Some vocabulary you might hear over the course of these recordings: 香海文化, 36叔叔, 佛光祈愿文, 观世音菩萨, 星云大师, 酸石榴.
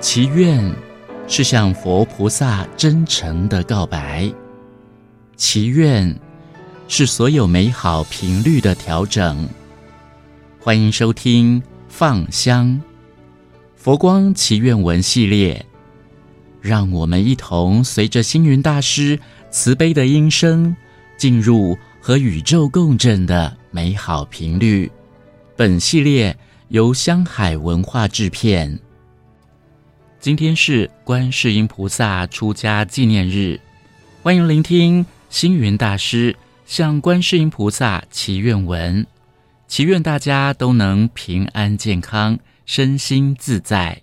其愿是向佛菩萨真诚的告白，其愿是所有美好频率的调整。欢迎收听《放香佛光祈愿文》系列，让我们一同随着星云大师慈悲的音声，进入和宇宙共振的美好频率。本系列由香海文化制片。今天是观世音菩萨出家纪念日，欢迎聆听星云大师向观世音菩萨祈愿文，祈愿大家都能平安健康，身心自在。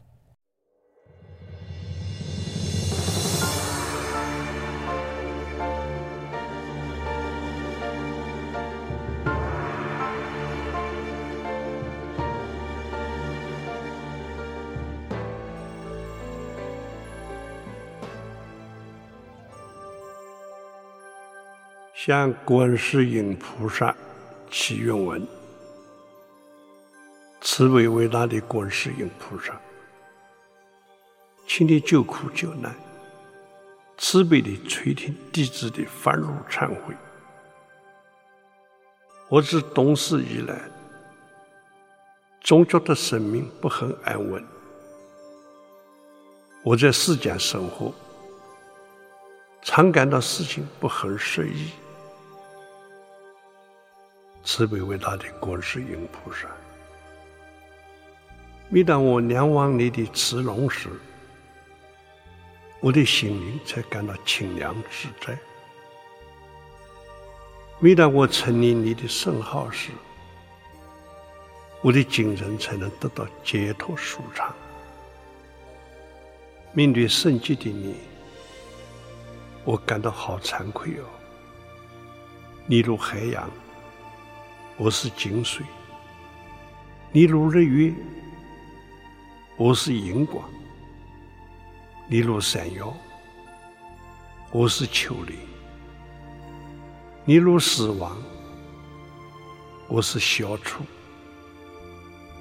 向观世音菩萨祈愿文，慈悲伟大的观世音菩萨，请你救苦救难，慈悲地垂听弟子的反入忏悔。我自懂事以来，总觉得生命不很安稳，我在世间生活，常感到事情不很随意。慈悲伟大的观世音菩萨，每当我仰望你的慈容时，我的心灵才感到清凉自在；每当我沉溺你的圣号时，我的精神才能得到解脱舒畅。面对圣洁的你，我感到好惭愧哦！你如海洋，我是井水；你如日月，我是荧光；你如山腰，我是丘陵；你如死亡，我是小处。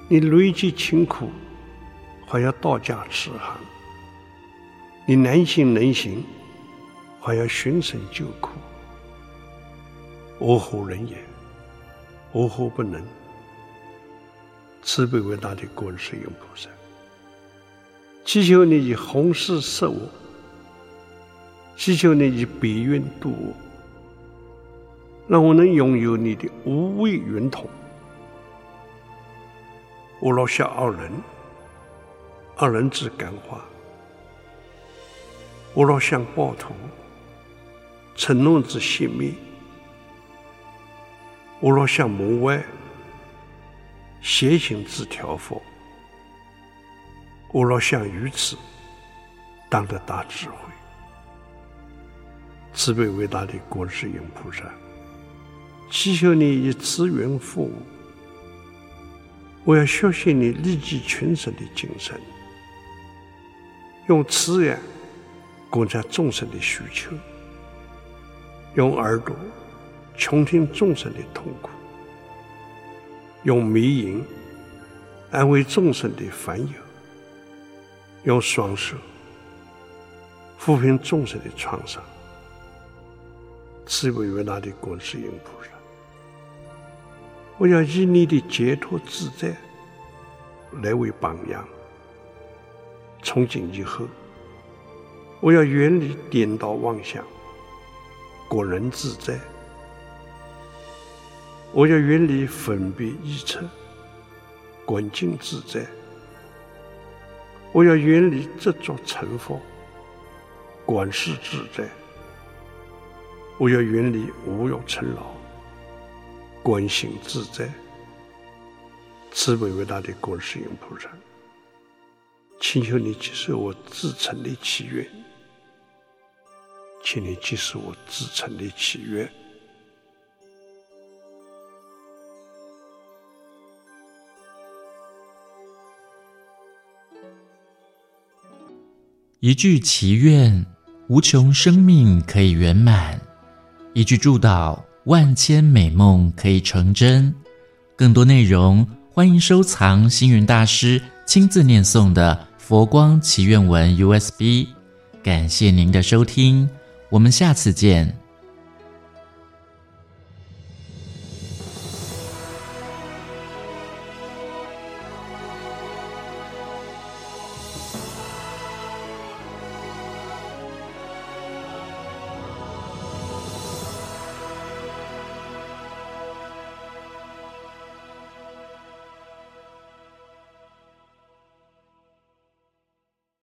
你累积勤苦，还要道家慈航；你难行能行，还要寻声救苦。我何人也？我何不能？慈悲伟大的观世音菩萨，祈求你以弘誓摄我，祈求你以悲愿度我，让我能拥有你的无畏圆通。我落下二人，二人自感化；我若向暴徒，嗔怒之熄灭；我若向门外，邪行之调伏；我若向于此，当得大智慧。慈悲伟大的观世音菩萨，祈求你以慈缘护我，我要学习你利济群生的精神，用慈缘观察众生的需求，用耳朵倾听众生的痛苦，用迷影安慰众生的烦忧，用双手抚平众生的创伤。慈悲伟大的观世音菩萨，我要以你的解脱自在来为榜样，从今以后，我要远离颠倒妄想，果人自在；我要远离分别臆测，广境自在；我要远离执着尘佛，观世自在；我要远离无有尘劳，观行自在。慈悲伟大的观世音菩萨，请求你接受我至诚的祈愿，请你接受我至诚的祈愿。一句祈愿，无穷生命可以圆满；一句祝祷，万千美梦可以成真。更多内容，欢迎收藏星云大师亲自念诵的《佛光祈愿文 USB。 感谢您的收听，我们下次见。